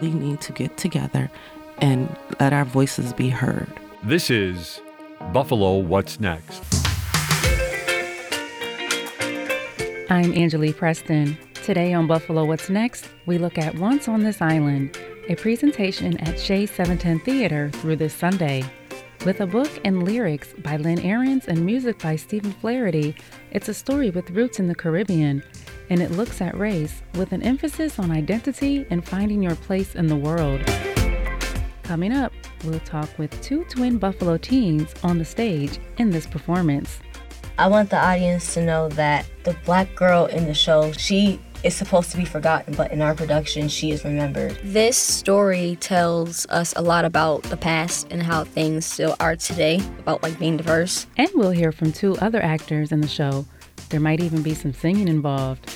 collectively need to get together and let our voices be heard. This is Buffalo What's Next. I'm Angelea Preston. Today on Buffalo What's Next, we look at Once on This Island, a presentation at Shea's 710 Theater through this Sunday. With a book and lyrics by Lynn Ahrens and music by Stephen Flaherty, it's a story with roots in the Caribbean, and it looks at race with an emphasis on identity and finding your place in the world. Coming up, we'll talk with two twin Buffalo teens on the stage in this performance. I want the audience to know that the Black girl in the show, she is supposed to be forgotten, but in our production, she is remembered. This story tells us a lot about the past and how things still are today, about being diverse. And we'll hear from two other actors in the show. There might even be some singing involved.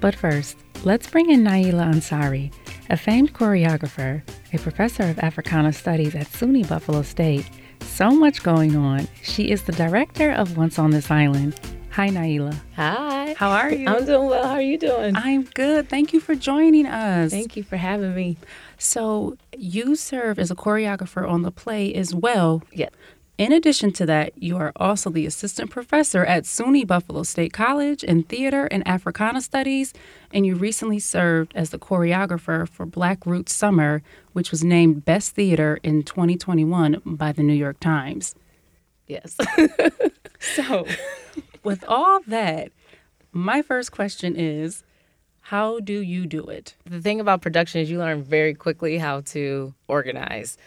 But first, let's bring in Naila Ansari, a famed choreographer, a professor of Africana Studies at SUNY Buffalo State. So much going on. She is the director of Once on This Island. Hi, Naila. Hi. How are you? I'm doing well. How are you doing? I'm good. Thank you for joining us. Thank you for having me. So you serve as a choreographer on the play as well. Yes. In addition to that, you are also the assistant professor at SUNY Buffalo State College in Theater and Africana Studies, and you recently served as the choreographer for Black Roots Summer, which was named Best Theater in 2021 by The New York Times. Yes. So, with all that, my first question is, how do you do it? The thing about production is you learn very quickly how to organize.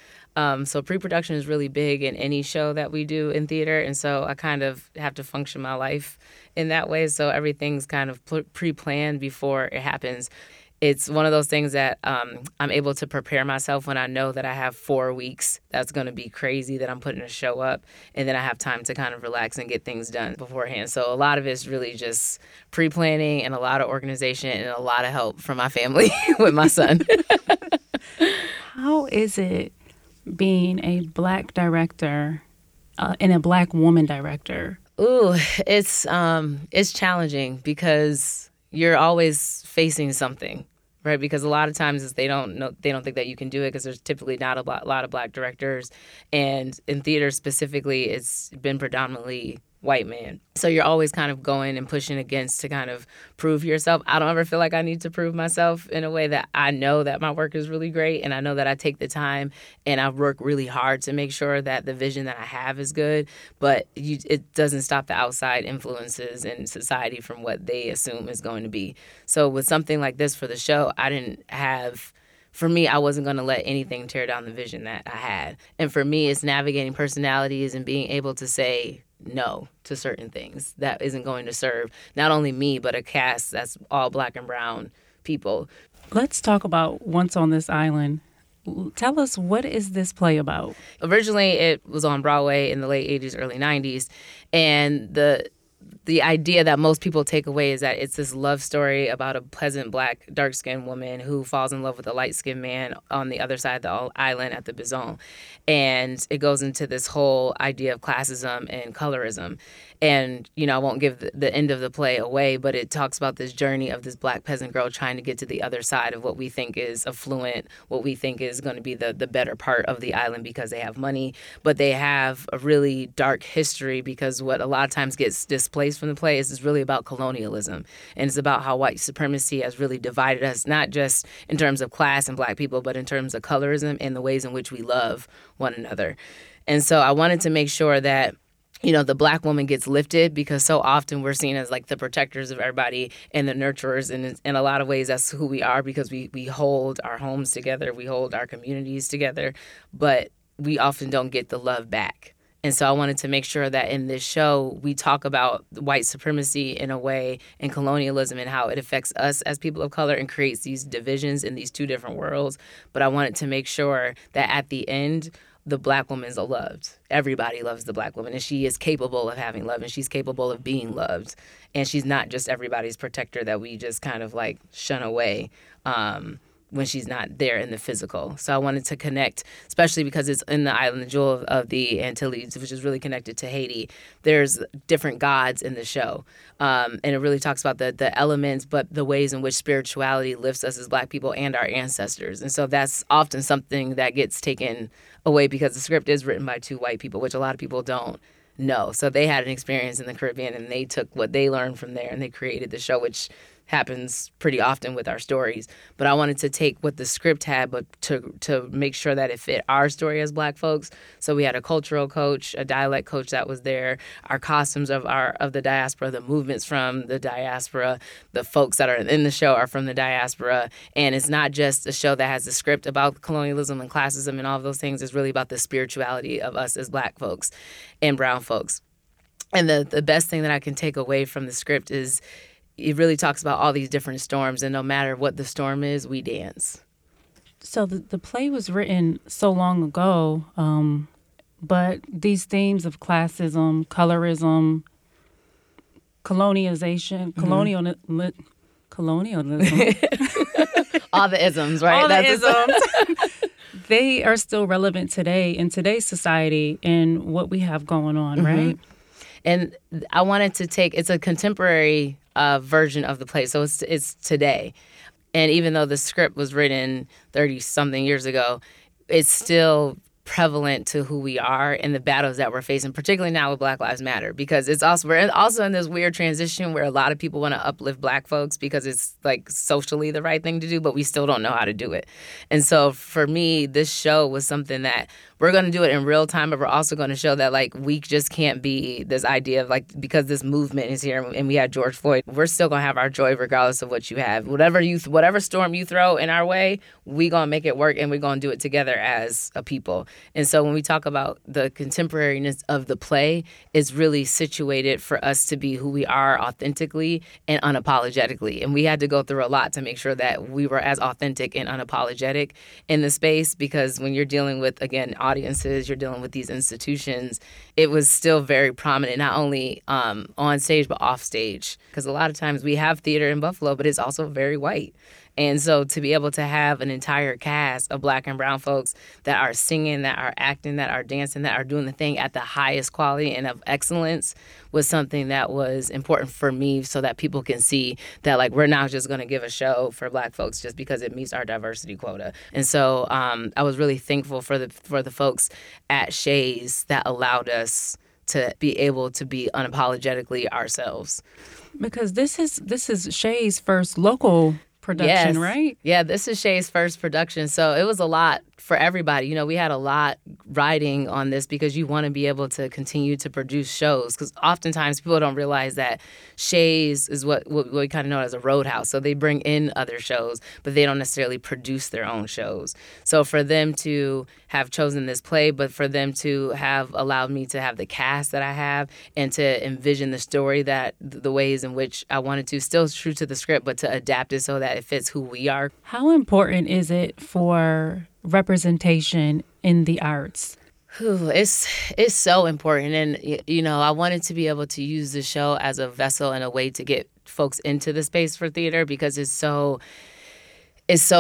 So pre-production is really big in any show that we do in theater, and so I kind of have to function my life in that way. So everything's kind of pre-planned before it happens. It's one of those things that I'm able to prepare myself when I know that I have 4 weeks. That's going to be crazy that I'm putting a show up. And then I have time to kind of relax and get things done beforehand. So a lot of it's really just pre-planning and a lot of organization and a lot of help from my family with my son. How is it being a Black director and a Black woman director? Ooh, it's challenging because you're always facing something, right? Because a lot of times they don't think that you can do it because there's typically not a lot of Black directors. And in theater specifically, it's been predominantly white men. So you're always kind of going and pushing against to kind of prove yourself. I don't ever feel like I need to prove myself in a way that I know that my work is really great and I know that I take the time and I work really hard to make sure that the vision that I have is good, but it doesn't stop the outside influences in society from what they assume is going to be. So with something like this for the show, for me, I wasn't going to let anything tear down the vision that I had. And for me, it's navigating personalities and being able to say no to certain things that isn't going to serve not only me, but a cast that's all Black and brown people. Let's talk about Once on This Island. Tell us, what is this play about? Originally, it was on Broadway in the late 80s, early 90s. And the idea that most people take away is that it's this love story about a pleasant Black dark-skinned woman who falls in love with a light-skinned man on the other side of the island at the Bison. And it goes into this whole idea of classism and colorism. And, I won't give the end of the play away, but it talks about this journey of this Black peasant girl trying to get to the other side of what we think is affluent, what we think is going to be the better part of the island because they have money. But they have a really dark history because what a lot of times gets displaced from the play is it's really about colonialism. And it's about how white supremacy has really divided us, not just in terms of class and Black people, but in terms of colorism and the ways in which we love one another. And so I wanted to make sure that the Black woman gets lifted because so often we're seen as the protectors of everybody and the nurturers. And in a lot of ways, that's who we are because we hold our homes together. We hold our communities together. But we often don't get the love back. And so I wanted to make sure that in this show, we talk about white supremacy in a way and colonialism and how it affects us as people of color and creates these divisions in these two different worlds. But I wanted to make sure that at the end, the Black woman's loved. Everybody loves the Black woman, and she is capable of having love, and she's capable of being loved. And she's not just everybody's protector that we just kind of shun away when she's not there in the physical. So I wanted to connect, especially because it's in the island jewel of the Antilles, which is really connected to Haiti. There's different gods in the show. And it really talks about the elements, but the ways in which spirituality lifts us as Black people and our ancestors. And so that's often something that gets taken away because the script is written by two white people, which a lot of people don't know. So they had an experience in the Caribbean, and they took what they learned from there, and they created the show, which happens pretty often with our stories. But I wanted to take what the script had, but to make sure that it fit our story as Black folks. So we had a cultural coach, a dialect coach that was there, our costumes of the diaspora, the movements from the diaspora, the folks that are in the show are from the diaspora. And it's not just a show that has a script about colonialism and classism and all of those things. It's really about the spirituality of us as Black folks and brown folks. And the best thing that I can take away from the script is it really talks about all these different storms, and no matter what the storm is, we dance. So the play was written so long ago, but these themes of classism, colorism, colonization, colonialism. All the isms, right? All the isms. They are still relevant today in today's society and what we have going on, right? And I wanted to take, it's a contemporary version of the play. So it's today. And even though the script was written 30-something years ago, it's still prevalent to who we are and the battles that we're facing, particularly now with Black Lives Matter, because it's also, we're also in this weird transition where a lot of people want to uplift Black folks because it's like socially the right thing to do, but we still don't know how to do it. And so for me, this show was something that we're going to do it in real time, but we're also going to show that like we just can't be this idea of like, because this movement is here and we had George Floyd, we're still going to have our joy regardless of what you have. Whatever storm you throw in our way, we're going to make it work, and we're going to do it together as a people. And so when we talk about the contemporariness of the play, it's really situated for us to be who we are authentically and unapologetically. And we had to go through a lot to make sure that we were as authentic and unapologetic in the space, because when you're dealing with, again, audiences, you're dealing with these institutions, it was still very prominent, not only on stage, but off stage. Because a lot of times we have theater in Buffalo, but it's also very white. And so to be able to have an entire cast of Black and brown folks that are singing, that are acting, that are dancing, that are doing the thing at the highest quality and of excellence was something that was important for me, so that people can see that like we're not just going to give a show for Black folks just because it meets our diversity quota. And so I was really thankful for the folks at Shea's that allowed us to be able to be unapologetically ourselves. Because this is Shea's first local production, yes. Right? Yeah, this is Shea's first production. So it was a lot for everybody. You know, we had a lot riding on this because you want to be able to continue to produce shows, because oftentimes people don't realize that Shea's is what we kind of know as a roadhouse. So they bring in other shows, but they don't necessarily produce their own shows. So for them to have chosen this play, but for them to have allowed me to have the cast that I have and to envision the story that the ways in which I wanted to, still true to the script, but to adapt it so that it fits who we are. How important is it for representation in the arts? It's so important. And, you know, I wanted to be able to use the show as a vessel and a way to get folks into the space for theater, because it's so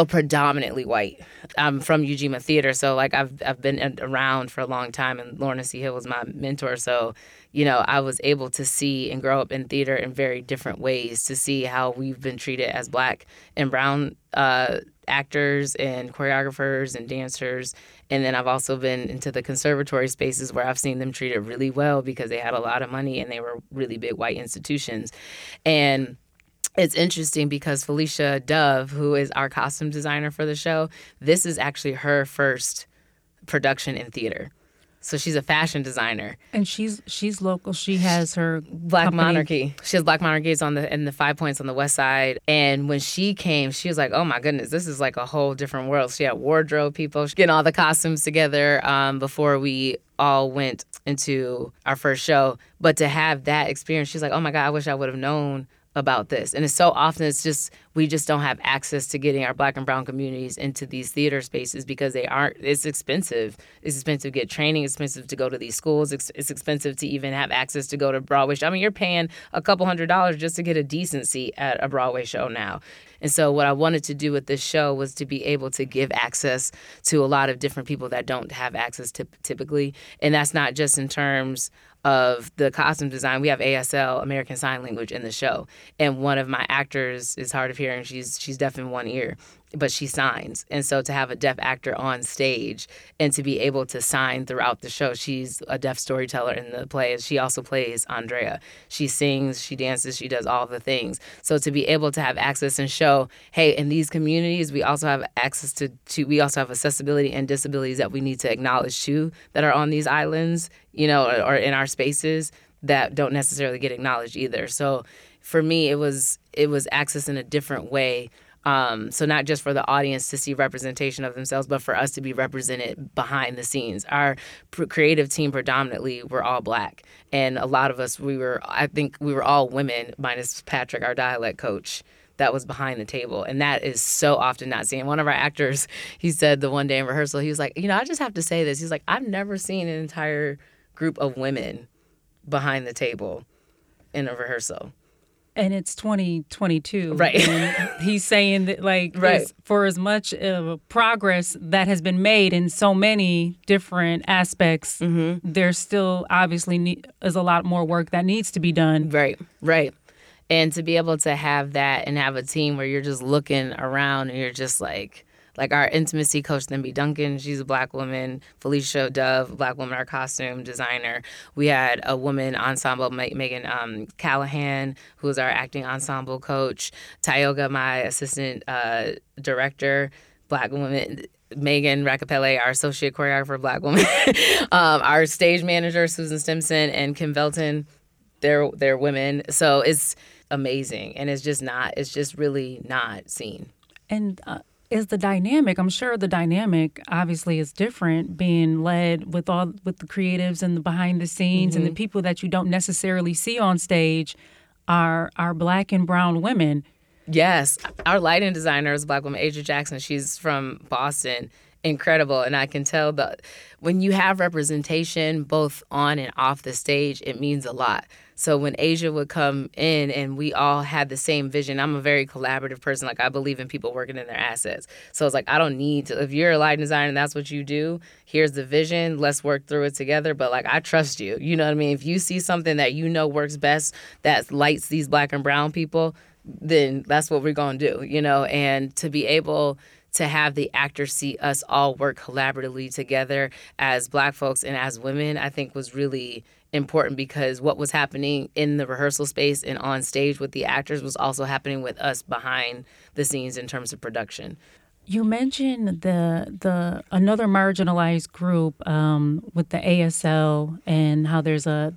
predominantly white. I'm from Ujima Theater, so like I've been around for a long time, and Lorna C. Hill was my mentor, so you know I was able to see and grow up in theater in very different ways, to see how we've been treated as Black and brown actors and choreographers and dancers. And then I've also been into the conservatory spaces where I've seen them treated really well because they had a lot of money and they were really big white institutions. And it's interesting because Felicia Dove, who is our costume designer for the show, this is actually her first production in theater. So she's a fashion designer, and she's local. She has her Black company. Monarchy. She has Black Monarchy. It's in the 5 points on the west side. And when she came, she was like, "Oh my goodness, this is like a whole different world." She had wardrobe people getting all the costumes together before we all went into our first show. But to have that experience, she's like, "Oh my God, I wish I would have known about this." And it's so often it's just, we just don't have access to getting our Black and brown communities into these theater spaces because they aren't, it's expensive. It's expensive to get training, it's expensive to go to these schools, it's expensive to even have access to go to Broadway show. I mean, you're paying a couple $100s just to get a decent seat at a Broadway show now. And so what I wanted to do with this show was to be able to give access to a lot of different people that don't have access to typically. And that's not just in terms of the costume design. We have ASL, American Sign Language, in the show. And one of my actors is hard of hearing. She's deaf in one ear, but she signs. And so to have a deaf actor on stage and to be able to sign throughout the show, she's a deaf storyteller in the play. She also plays Andrea. She sings, she dances, she does all the things. So to be able to have access and show, hey, in these communities, we also have access to we also have accessibility and disabilities that we need to acknowledge too, that are on these islands, you know, or in our spaces that don't necessarily get acknowledged either. So for me, it was access in a different way. So not just for the audience to see representation of themselves, but for us to be represented behind the scenes. Our creative team predominantly were all Black. And a lot of us, we were all women, minus Patrick, our dialect coach, that was behind the table. And that is so often not seen. One of our actors, he said the one day in rehearsal, he was like, you know, I just have to say this. He's like, I've never seen an entire group of women behind the table in a rehearsal. And it's 2022. Right. And he's saying that, like, right, for as much of progress that has been made in so many different aspects, mm-hmm, there still obviously is a lot more work that needs to be done. Right, right. And to be able to have that and have a team where you're just looking around and you're just like our intimacy coach, Nambi Duncan, she's a Black woman. Felicia Dove, Black woman, our costume designer. We had a woman ensemble, Megan Callahan, who was our acting ensemble coach. Tioga, my assistant director, Black woman. Megan Racapelle, our associate choreographer, Black woman. Our stage manager, Susan Stimson, and Kim Velton, they're women. So it's amazing. And it's just really not seen. And I'm sure the dynamic obviously is different, being led with the creatives and the behind the scenes, mm-hmm, and the people that you don't necessarily see on stage are Black and brown women. Yes. Our lighting designer is a Black woman, Adria Jackson. She's from Boston. Incredible. And I can tell that when you have representation both on and off the stage, it means a lot. So when Asia would come in and we all had the same vision, I'm a very collaborative person. Like, I believe in people working in their assets. So it's like, I don't need to, if you're a lighting designer and that's what you do, here's the vision, let's work through it together. But like, I trust you. You know what I mean? If you see something that you know works best, that lights these Black and brown people, then that's what we're going to do, you know? And to be able to have the actors see us all work collaboratively together as Black folks and as women, I think was really important, because what was happening in the rehearsal space and on stage with the actors was also happening with us behind the scenes in terms of production. You mentioned the another marginalized group with the ASL and how there's a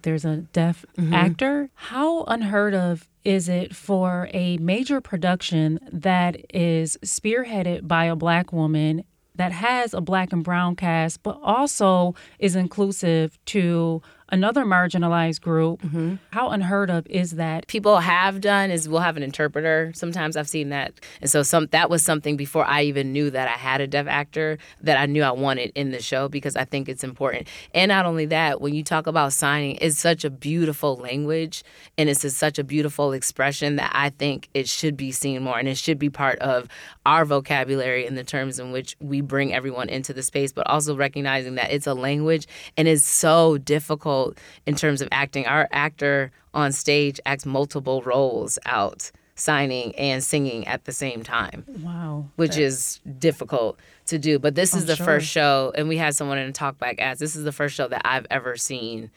deaf, mm-hmm, actor. How unheard of is it for a major production that is spearheaded by a Black woman that has a Black and brown cast, but also is inclusive to another marginalized group? Mm-hmm. How unheard of is that? People have done is we'll have an interpreter. Sometimes I've seen that. And so that was something before I even knew that I had a deaf actor that I knew I wanted in the show, because I think it's important. And not only that, when you talk about signing, it's such a beautiful language and it's such a beautiful expression that I think it should be seen more, and it should be part of our vocabulary in the terms in which we bring everyone into the space, but also recognizing that it's a language and it's so difficult in terms of acting. Our actor on stage acts multiple roles out, signing and singing at the same time. Wow. Which is difficult to do. But this is the first show, and we had someone in a talkback ask, this is the first show that I've ever seen,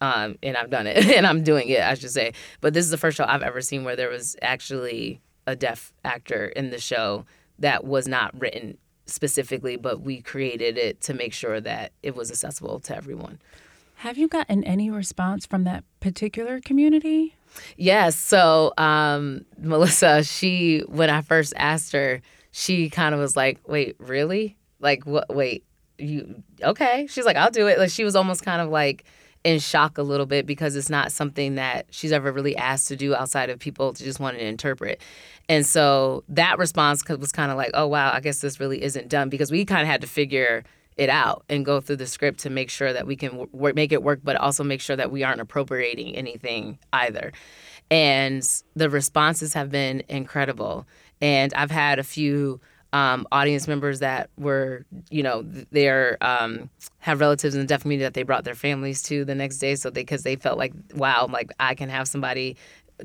and I've done it, and I'm doing it, I should say. But this is the first show I've ever seen where there was actually a deaf actor in the show that was not written specifically, but we created it to make sure that it was accessible to everyone. Have you gotten any response from that particular community? Yes. So Melissa, when I first asked her, she kind of was like, wait, really? Like, what? Wait, you okay? She's like, I'll do it. Like, she was almost kind of like in shock a little bit, because it's not something that she's ever really asked to do outside of people to just want to interpret. And so that response was kind of like, oh, wow, I guess this really isn't done, because we kind of had to figure it out and go through the script to make sure that we can make it work, but also make sure that we aren't appropriating anything either. And the responses have been incredible. And I've had a few audience members that were, you know, they're have relatives in the deaf community that they brought their families to the next day, so because they felt like, wow, like I can have somebody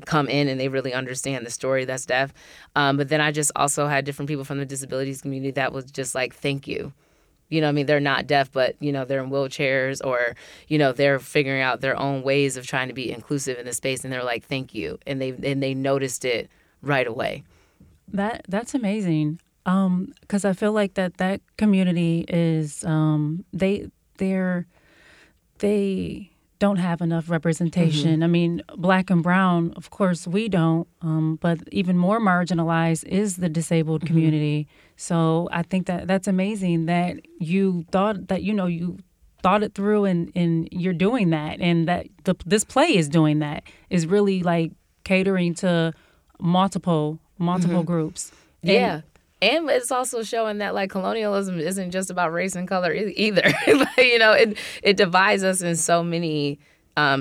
come in and they really understand the story that's deaf. But then I just also had different people from the disabilities community that was just like, thank you. You know what I mean? They're not deaf, but, you know, they're in wheelchairs or, you know, they're figuring out their own ways of trying to be inclusive in the space. And they're like, thank you. And they noticed it right away. That's amazing. 'Cause I feel like that community is, they don't have enough representation. Mm-hmm. I mean, Black and brown, of course we don't, but even more marginalized is the disabled community. Mm-hmm. So I think that's amazing that you thought that, you know, you thought it through and you're doing that, and that this play is doing that, is really like catering to multiple mm-hmm. groups. Yeah. And it's also showing that, like, colonialism isn't just about race and color either. Like, you know, it divides us in so many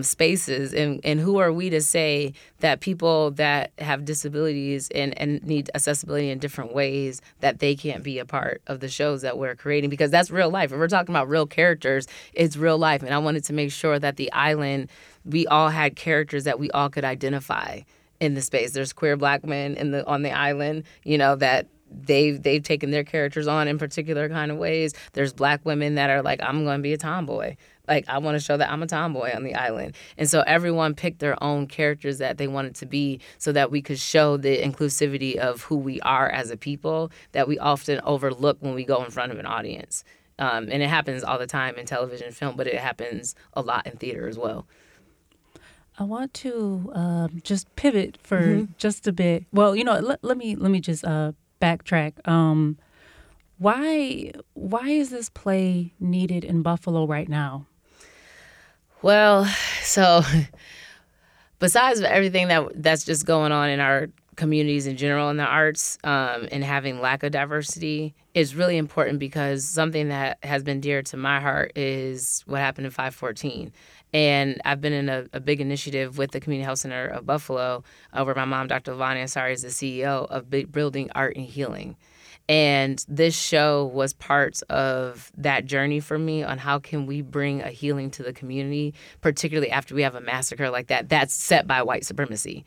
spaces. And who are we to say that people that have disabilities and need accessibility in different ways, that they can't be a part of the shows that we're creating? Because that's real life. If we're talking about real characters, it's real life. And I wanted to make sure that the island, we all had characters that we all could identify in the space. There's queer Black men on the island, you know, that... They've taken their characters on in particular kind of ways. There's Black women that are like, I'm going to be a tomboy. Like, I want to show that I'm a tomboy on the island. And so everyone picked their own characters that they wanted to be, so that we could show the inclusivity of who we are as a people that we often overlook when we go in front of an audience. And it happens all the time in television and film, but it happens a lot in theater as well. I want to just pivot for just a bit. Well, you know, let me just... backtrack. Why is this play needed in Buffalo right now? Well, so besides everything that's just going on in our communities in general in the arts, and having lack of diversity, is really important, because something that has been dear to my heart is what happened in 514. And I've been in a big initiative with the Community Health Center of Buffalo, where my mom, Dr. Naila Ansari, is the CEO, of building art and healing. And this show was part of that journey for me on how can we bring a healing to the community, particularly after we have a massacre like that that's set by white supremacy.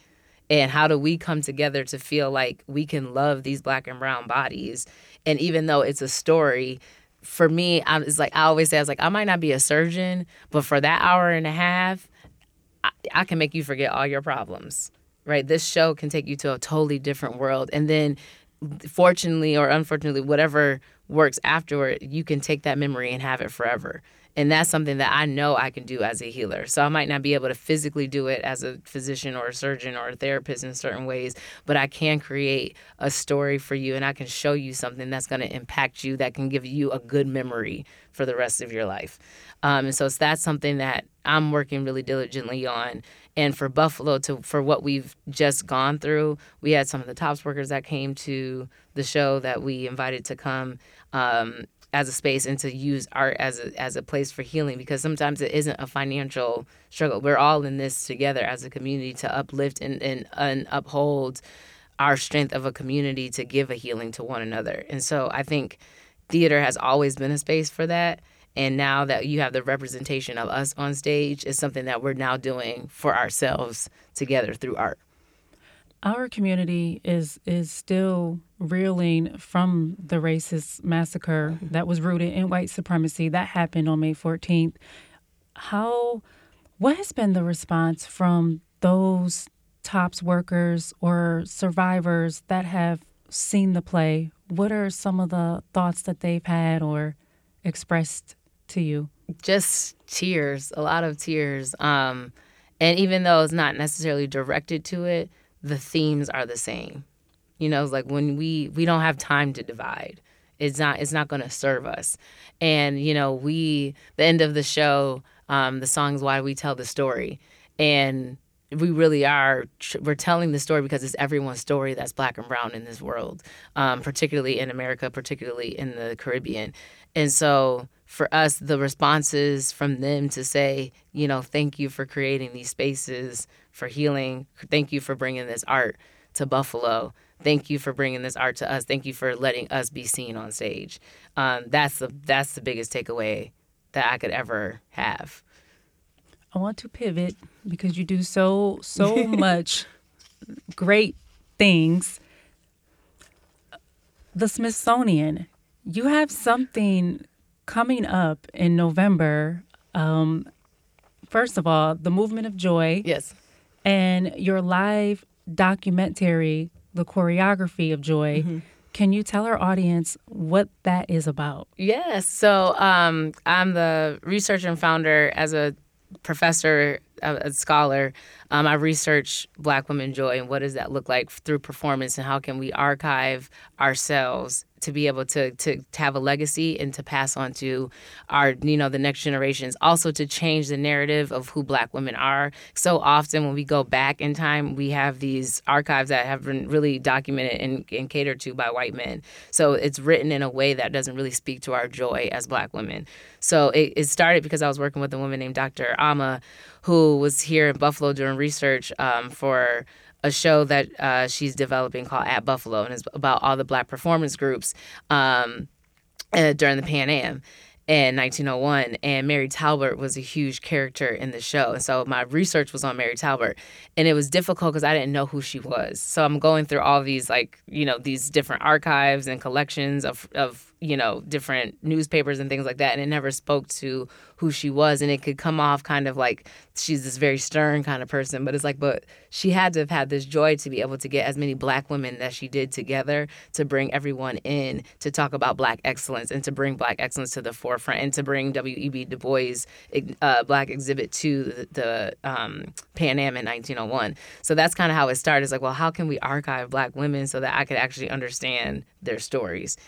And how do we come together to feel like we can love these Black and brown bodies? And even though it's a story, for me, it's like I always say, I was like, I might not be a surgeon, but for that hour and a half, I can make you forget all your problems, right? This show can take you to a totally different world. And then fortunately or unfortunately, whatever works afterward, you can take that memory and have it forever. And that's something that I know I can do as a healer. So I might not be able to physically do it as a physician or a surgeon or a therapist in certain ways, but I can create a story for you, and I can show you something that's going to impact you, that can give you a good memory for the rest of your life. And so that's something that I'm working really diligently on. And for Buffalo, for what we've just gone through, we had some of the TOPS workers that came to the show that we invited to come as a space, and to use art as a place for healing, because sometimes it isn't a financial struggle. We're all in this together as a community to uplift and uphold our strength of a community to give a healing to one another. And so I think theater has always been a space for that. And now that you have the representation of us on stage, is something that we're now doing for ourselves together through art. Our community is still reeling from the racist massacre that was rooted in white supremacy that happened on May 14th. What has been the response from those TOPS workers or survivors that have seen the play? What are some of the thoughts that they've had or expressed to you? Just tears, a lot of tears. And even though it's not necessarily directed to it, the themes are the same. You know, it's like when we don't have time to divide. It's not going to serve us. And, you know, the end of the show, the song's Why We Tell the Story. And we really are, we're telling the story because it's everyone's story that's Black and brown in this world, particularly in America, particularly in the Caribbean. And so for us, the responses from them to say, you know, thank you for creating these spaces for healing. Thank you for bringing this art to Buffalo. Thank you for bringing this art to us. Thank you for letting us be seen on stage. That's the biggest takeaway that I could ever have. I want to pivot because you do so much great things. The Smithsonian, you have something coming up in November. First of all, The Movement of Joy. Yes. And your live documentary, The Choreography of Joy. Mm-hmm. Can you tell our audience what that is about? Yes. So I'm the researcher and founder as a professor, a scholar. I research Black women joy and what does that look like through performance and how can we archive ourselves to be able to have a legacy and to pass on to our, the next generations, also to change the narrative of who Black women are. So often when we go back in time, we have these archives that have been really documented and catered to by white men. So it's written in a way that doesn't really speak to our joy as Black women. So it started because I was working with a woman named Dr. Amma, who was here in Buffalo doing research for a show that she's developing called At Buffalo, and it's about all the Black performance groups during the Pan Am in 1901. And Mary Talbert was a huge character in the show. And so my research was on Mary Talbert. And it was difficult because I didn't know who she was. So I'm going through all these, these different archives and collections of different newspapers and things like that. And it never spoke to who she was. And it could come off kind of like she's this very stern kind of person. But it's like, but she had to have had this joy to be able to get as many Black women that she did together to bring everyone in to talk about Black excellence and to bring Black excellence to the forefront and to bring W.E.B. Du Bois' Black exhibit to the Pan Am in 1901. So that's kind of how it started. It's like, well, how can we archive Black women so that I could actually understand their stories?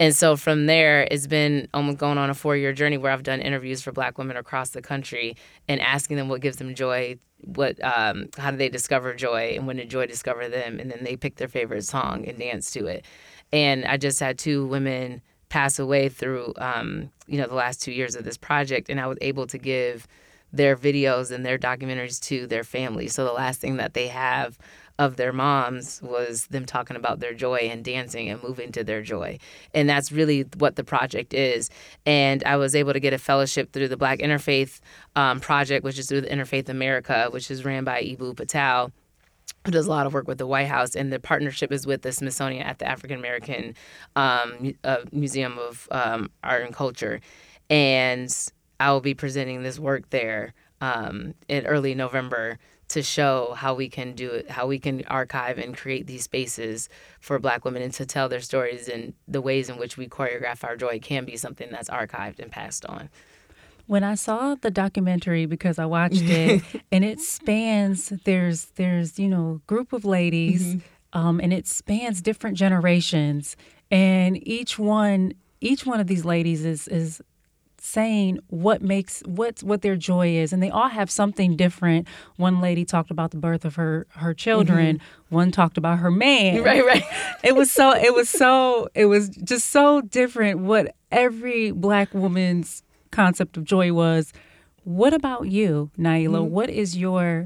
And so from there, it's been almost going on a 4-year journey where I've done interviews for Black women across the country and asking them what gives them joy, how do they discover joy, and when did joy discover them, and then they pick their favorite song and dance to it. And I just had 2 women pass away through the last 2 years of this project, and I was able to give their videos and their documentaries to their family. So the last thing that they have of their moms was them talking about their joy and dancing and moving to their joy. And that's really what the project is. And I was able to get a fellowship through the Black Interfaith Project, which is through the Interfaith America, which is ran by Eboo Patel, who does a lot of work with the White House. And the partnership is with the Smithsonian at the African American Museum of Art and Culture. And I will be presenting this work there in early November to show how we can do it, how we can archive and create these spaces for Black women and to tell their stories, and the ways in which we choreograph our joy can be something that's archived and passed on. When I saw the documentary, because I watched it, and it spans, there's group of ladies, mm-hmm. And it spans different generations. And each one of these ladies is saying what their joy is, and they all have something different. One lady talked about the birth of her children. Mm-hmm. One talked about her man. Right. It was just so different what every Black woman's concept of joy was. What about you, Naila? Mm-hmm.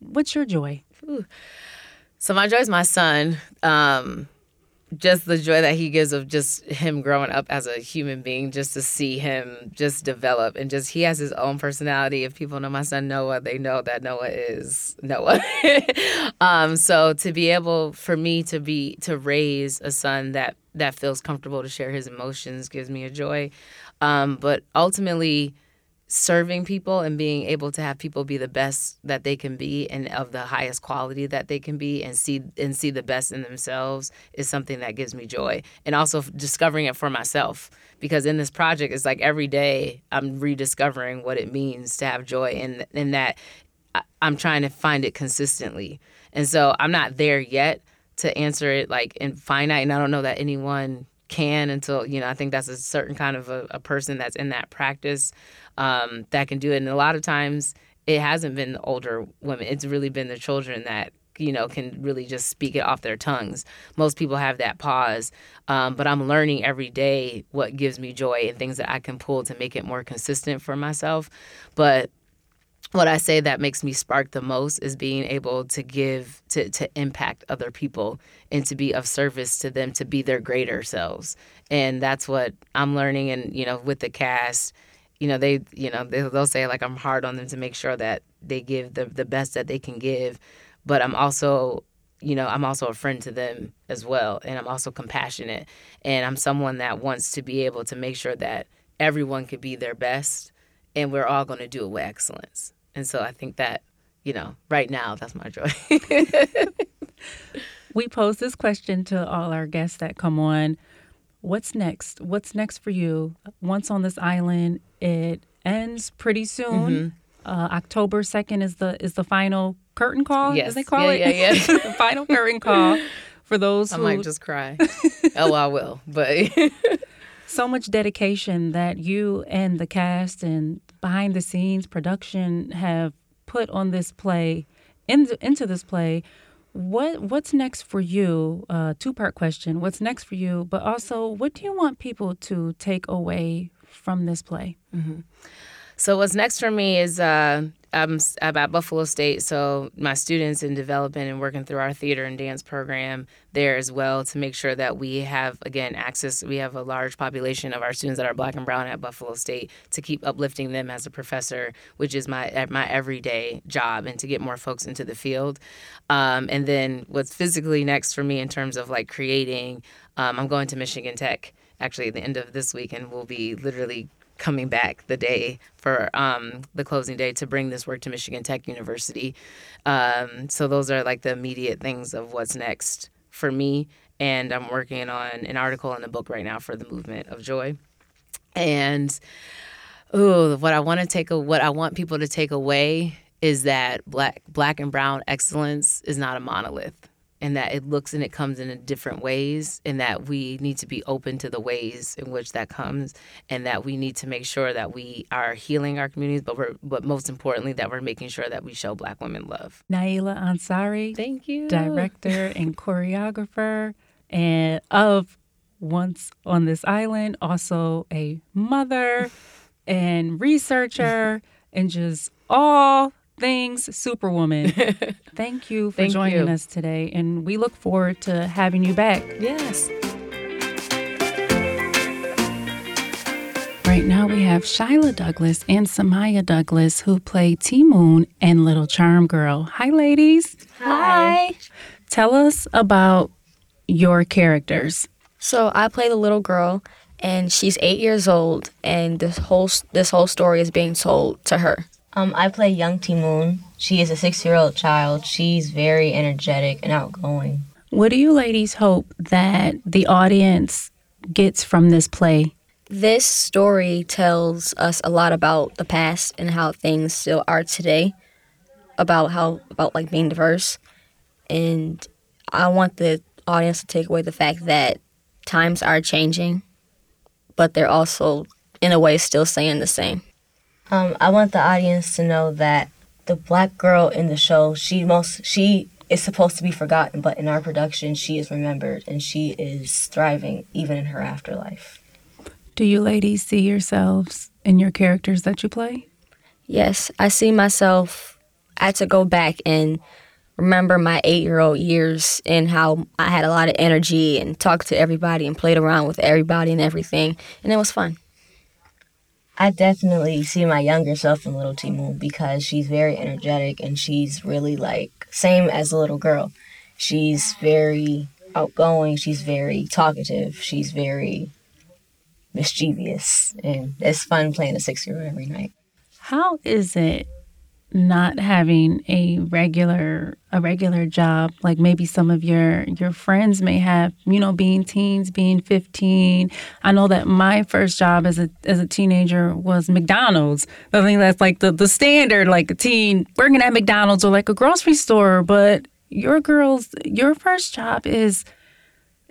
What's your joy? Ooh. So my joy is my son. Just the joy that he gives of just him growing up as a human being, just to see him just develop. And just he has his own personality. If people know my son Noah, they know that Noah is Noah. So to be able, for me to raise a son that feels comfortable to share his emotions gives me a joy. But ultimately, serving people and being able to have people be the best that they can be and of the highest quality that they can be and see the best in themselves is something that gives me joy. And also discovering it for myself, because in this project, it's like every day I'm rediscovering what it means to have joy, and that I'm trying to find it consistently. And so I'm not there yet to answer it like in finite, and I don't know that anyone can until, I think that's a certain kind of a person that's in that practice that can do it. And a lot of times it hasn't been the older women. It's really been the children that, can really just speak it off their tongues. Most people have that pause. But I'm learning every day what gives me joy and things that I can pull to make it more consistent for myself. But what I say that makes me spark the most is being able to give, to impact other people and to be of service to them, to be their greater selves. And that's what I'm learning. And, you know, with the cast, you know, they'll say, like, I'm hard on them to make sure that they give the best that they can give. But I'm also, you know, I'm also a friend to them as well. And I'm also compassionate. And I'm someone that wants to be able to make sure that everyone can be their best. And we're all going to do it with excellence. And so I think that, you know, right now, that's my joy. We pose this question to all our guests that come on. What's next? What's next for you? Once on This Island, it ends pretty soon. Mm-hmm. October 2nd is the final curtain call, yes. As they call it. Yeah. The final curtain call for those who... I might just cry. Oh, I will. But... So much dedication that you and the cast and behind the scenes production have put on this play, into this play. What's next for you? Two-part question. What's next for you? But also, what do you want people to take away from this play? Mm-hmm. So what's next for me is I'm at Buffalo State, so my students in developing and working through our theater and dance program there as well to make sure that we have, again, access. We have a large population of our students that are Black and brown at Buffalo State to keep uplifting them as a professor, which is my everyday job, and to get more folks into the field. And then what's physically next for me in terms of, like, creating, I'm going to Michigan Tech, actually, at the end of this week, and we'll be literally coming back the day for the closing day to bring this work to Michigan Tech University. So those are, like, the immediate things of what's next for me. And I'm working on an article and a book right now for the Movement of Joy. And what I want people to take away is that black and brown excellence is not a monolith, and that it looks and it comes in different ways, and that we need to be open to the ways in which that comes, and that we need to make sure that we are healing our communities, but most importantly, that we're making sure that we show Black women love. Naila Ansari. Thank you. Director and choreographer and of Once on This Island, also a mother and researcher and just all things Superwoman. Thank you for joining us today, and we look forward to having you back. Yes. Right now we have Shyla Douglas and Samaya Douglas, who play Ti Moune and Little Charm Girl. Hi, ladies. Hi. Tell us about your characters. So I play the little girl, and she's 8 years old, and this whole story is being told to her. I play young Ti Moune. She is a 6-year-old child. She's very energetic and outgoing. What do you ladies hope that the audience gets from this play? This story tells us a lot about the past and how things still are today, about being diverse. And I want the audience to take away the fact that times are changing, but they're also, in a way, still staying the same. I want the audience to know that the Black girl in the show, she is supposed to be forgotten, but in our production, she is remembered, and she is thriving even in her afterlife. Do you ladies see yourselves in your characters that you play? Yes, I see myself. I had to go back and remember my 8-year-old years and how I had a lot of energy and talked to everybody and played around with everybody and everything, and it was fun. I definitely see my younger self in Little Ti Moune, because she's very energetic, and she's really, like, same as the little girl. She's very outgoing. She's very talkative. She's very mischievous. And it's fun playing a 6-year-old every night. How is it not having a regular job, like maybe some of your friends may have, you know, being teens, being 15. I know that my first job as a teenager was McDonald's. I think that's like the standard, like a teen working at McDonald's or like a grocery store. But your first job is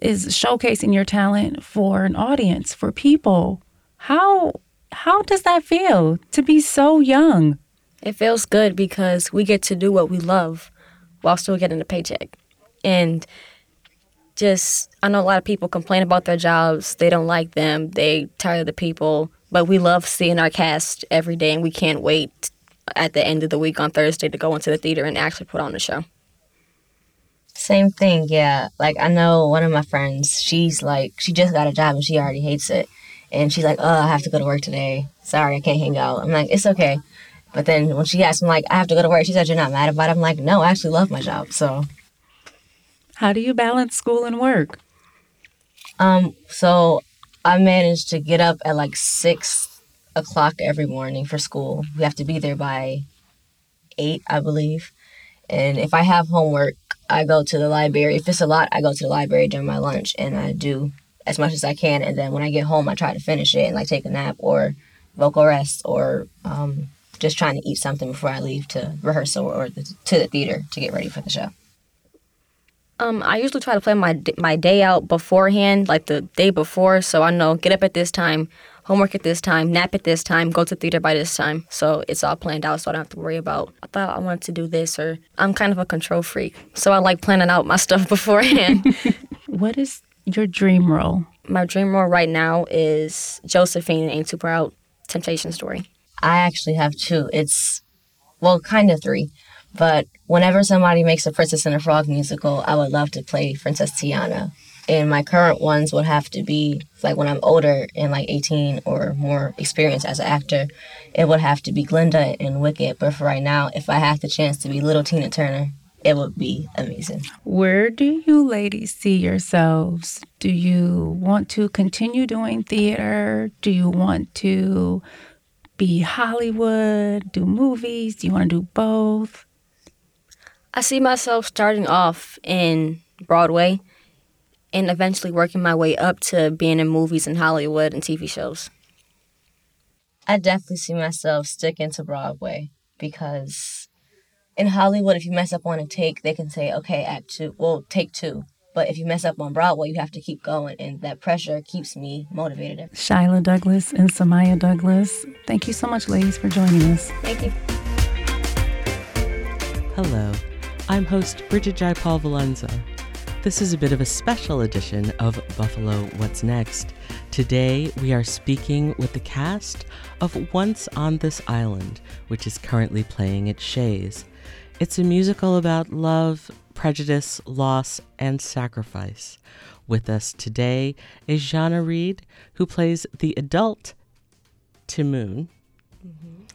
showcasing your talent for an audience, for people. How does that feel to be so young? It feels good because we get to do what we love while still getting a paycheck. And just, I know a lot of people complain about their jobs. They don't like them. They tire the people. But we love seeing our cast every day, and we can't wait at the end of the week on Thursday to go into the theater and actually put on the show. Same thing, yeah. Like, I know one of my friends, she's like, she just got a job and she already hates it. And she's like, oh, I have to go to work today. Sorry, I can't hang out. I'm like, it's okay. But then when she asked me, like, I have to go to work, she said, you're not mad about it? I'm like, no, I actually love my job, so. How do you balance school and work? So I manage to get up at like 6 o'clock every morning for school. We have to be there by 8, I believe. And if I have homework, I go to the library. If it's a lot, I go to the library during my lunch and I do as much as I can. And then when I get home, I try to finish it and like take a nap or vocal rest or just trying to eat something before I leave to rehearsal or to the theater to get ready for the show. I usually try to plan my day out beforehand, like the day before. So I know get up at this time, homework at this time, nap at this time, go to theater by this time. So it's all planned out so I don't have to worry about, I thought I wanted to do this, or I'm kind of a control freak. So I like planning out my stuff beforehand. What is your dream role? My dream role right now is Josephine in Ain't Too Proud, Temptation Story. I actually have 2. It's, well, kind of 3. But whenever somebody makes a Princess and a Frog musical, I would love to play Princess Tiana. And my current ones would have to be, like when I'm older and like 18 or more experienced as an actor, it would have to be Glinda and Wicked. But for right now, if I had the chance to be Little Tina Turner, it would be amazing. Where do you ladies see yourselves? Do you want to continue doing theater? Do you want to be Hollywood, do movies? Do you want to do both? I see myself starting off in Broadway and eventually working my way up to being in movies and Hollywood and TV shows. I definitely see myself sticking to Broadway because in Hollywood, if you mess up on a take, they can say, okay, take 2. But if you mess up on Broadway, you have to keep going, and that pressure keeps me motivated. Shyla Douglas and Samaya Douglas, thank you so much, ladies, for joining us. Thank you. Hello, I'm host Bridget Jayapal Valenza. This is a bit of a special edition of Buffalo What's Next. Today, we are speaking with the cast of Once on This Island, which is currently playing at Shea's. It's a musical about love, prejudice, loss, and sacrifice. With us today is Zhanna Reed, who plays the adult Ti Moune. Mm-hmm.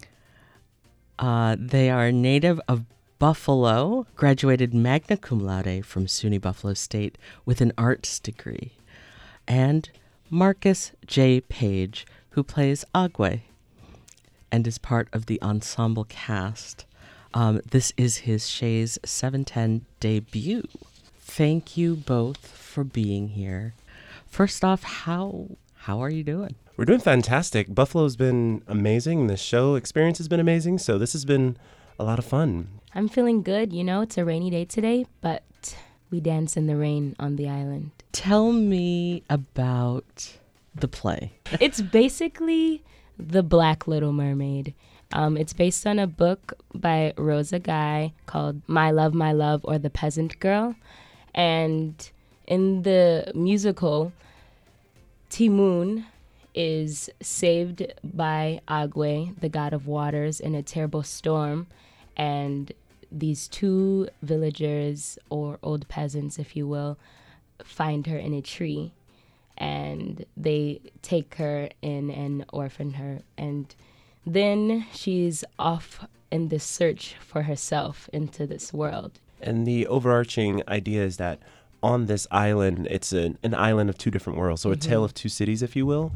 They are a native of Buffalo, graduated magna cum laude from SUNY Buffalo State with an arts degree, and Marcus J. Page, who plays Agwe and is part of the ensemble cast. This is his Shea's 710 debut. Thank you both for being here. First off, how are you doing? We're doing fantastic. Buffalo's been amazing. The show experience has been amazing, so this has been a lot of fun. I'm feeling good. You know, it's a rainy day today, but we dance in the rain on the island. Tell me about the play. It's basically the Black Little Mermaid. It's based on a book by Rosa Guy called My Love, or The Peasant Girl. And in the musical, Ti Moune is saved by Agwe, the god of waters, in a terrible storm. And these 2 villagers, or old peasants, if you will, find her in a tree. And they take her in and orphan her. And then she's off in this search for herself into this world. And the overarching idea is that on this island, it's an island of 2 different worlds, so a tale of 2 cities, if you will.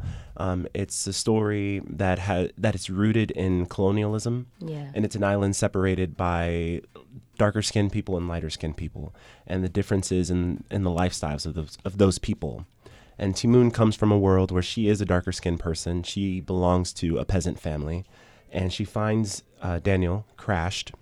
It's a story that is rooted in colonialism, and it's an island separated by darker-skinned people and lighter-skinned people, and the differences in the lifestyles of those people. And Ti Moune comes from a world where she is a darker-skinned person. She belongs to a peasant family, and she finds Daniel crashed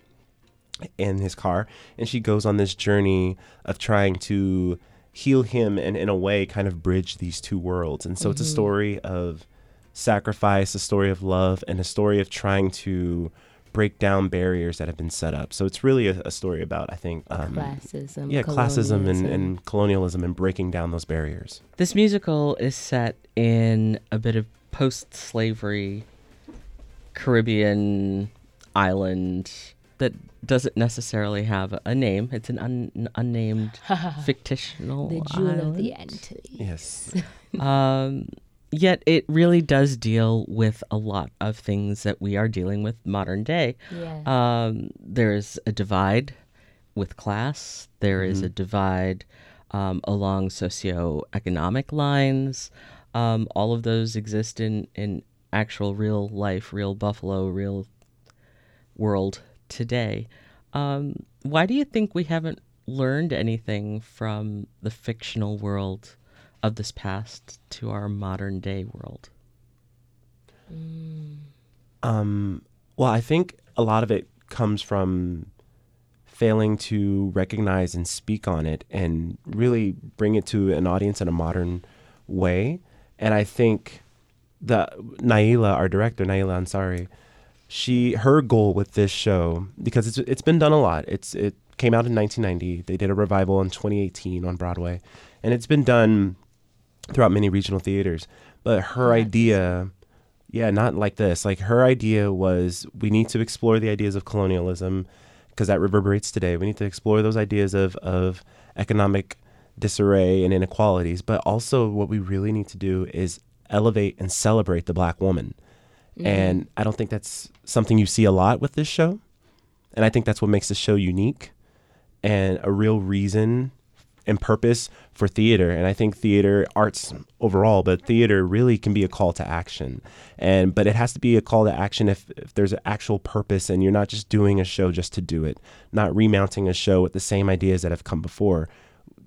in his car, and she goes on this journey of trying to heal him and in a way kind of bridge these 2 worlds. And so it's a story of sacrifice, a story of love, and a story of trying to break down barriers that have been set up. So it's really a story about, I think, classism. Yeah, classism and colonialism and breaking down those barriers. This musical is set in a bit of post-slavery Caribbean island that doesn't necessarily have a name. It's an unnamed fictional the jewel island. Of the entity. Yes. Yet it really does deal with a lot of things that we are dealing with modern day. Yeah. There is a divide with class. There is a divide along socioeconomic lines. All of those exist in actual real life, real Buffalo, real world today. Why do you think we haven't learned anything from the fictional world of this past to our modern day world? Well, I think a lot of it comes from failing to recognize and speak on it and really bring it to an audience in a modern way. And I think that Naila, our director, Naila Ansari, her goal with this show, because it's been done a lot. It came out in 1990. They did a revival in 2018 on Broadway, and it's been done throughout many regional theaters. But her idea, not like this. Like, her idea was, we need to explore the ideas of colonialism because that reverberates today. We need to explore those ideas of economic disarray and inequalities. But also, what we really need to do is elevate and celebrate the Black woman. And I don't think that's something you see a lot with this show. And I think that's what makes the show unique and a real reason and purpose for theater. And I think theater, arts overall, but theater really can be a call to action. But it has to be a call to action if there's an actual purpose and you're not just doing a show just to do it, not remounting a show with the same ideas that have come before.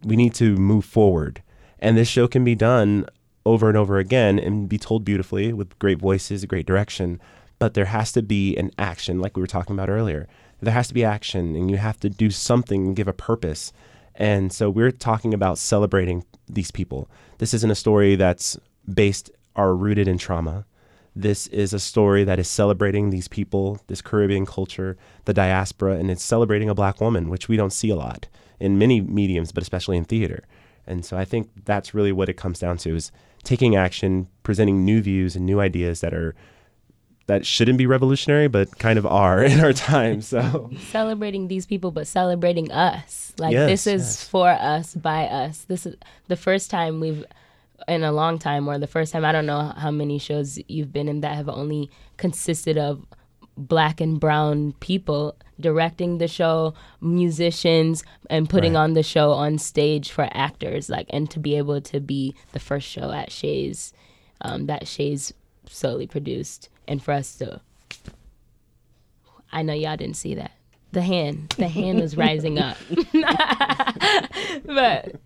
We need to move forward. And this show can be done over and over again and be told beautifully with great voices, great direction, but there has to be an action, like we were talking about earlier. There has to be action, and you have to do something and give a purpose. And so we're talking about celebrating these people. This isn't a story that's based or rooted in trauma. This is a story that is celebrating these people, this Caribbean culture, the diaspora, and it's celebrating a Black woman, which we don't see a lot in many mediums, but especially in theater. And so I think that's really what it comes down to, is taking action, presenting new views and new ideas that shouldn't be revolutionary, but kind of are in our time. So celebrating these people, but celebrating us. Like, this is for us, by us. This is the first time I don't know how many shows you've been in that have only consisted of Black and brown people directing the show, musicians, and putting on the show on stage for actors, and to be able to be the first show at Shea's that Shea's solely produced, and for us to, I know y'all didn't see that, the hand was rising up, but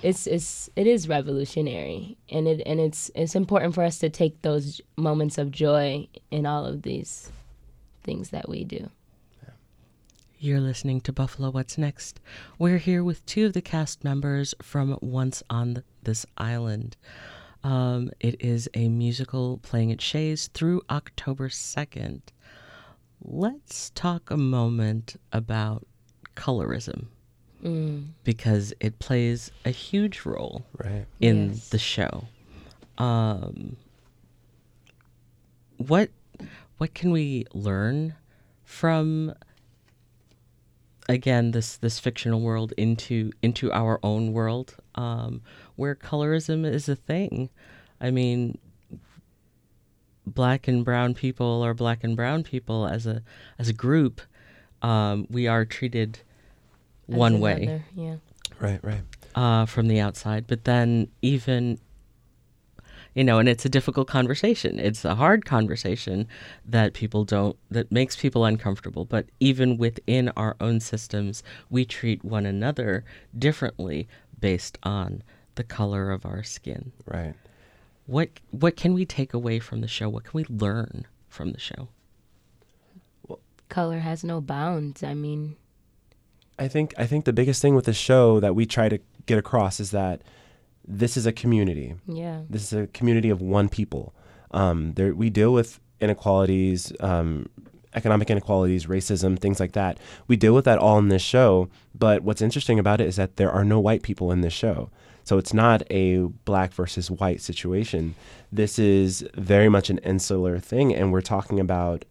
it is revolutionary, and it's important for us to take those moments of joy in all of these things that we do. You're listening to Buffalo What's Next. We're here with two of the cast members from Once on This Island. It is a musical playing at Shea's through October 2nd. Let's talk a moment about colorism. Because it plays a huge role in the show. What can we learn from, again, this fictional world into our own world, where colorism is a thing? I mean, Black and brown people as a group, we are treated one way, from the outside. But then, even, and it's a difficult conversation. It's a hard conversation that makes people uncomfortable. But even within our own systems, we treat one another differently based on the color of our skin. Right. What can we take away from the show? What can we learn from the show? Well, color has no bounds. I mean, I think the biggest thing with the show that we try to get across is that this is a community. Yeah. This is a community of one people. We deal with inequalities, economic inequalities, racism, things like that. We deal with that all in this show. But what's interesting about it is that there are no white people in this show. So it's not a Black versus white situation. This is very much an insular thing. And we're talking about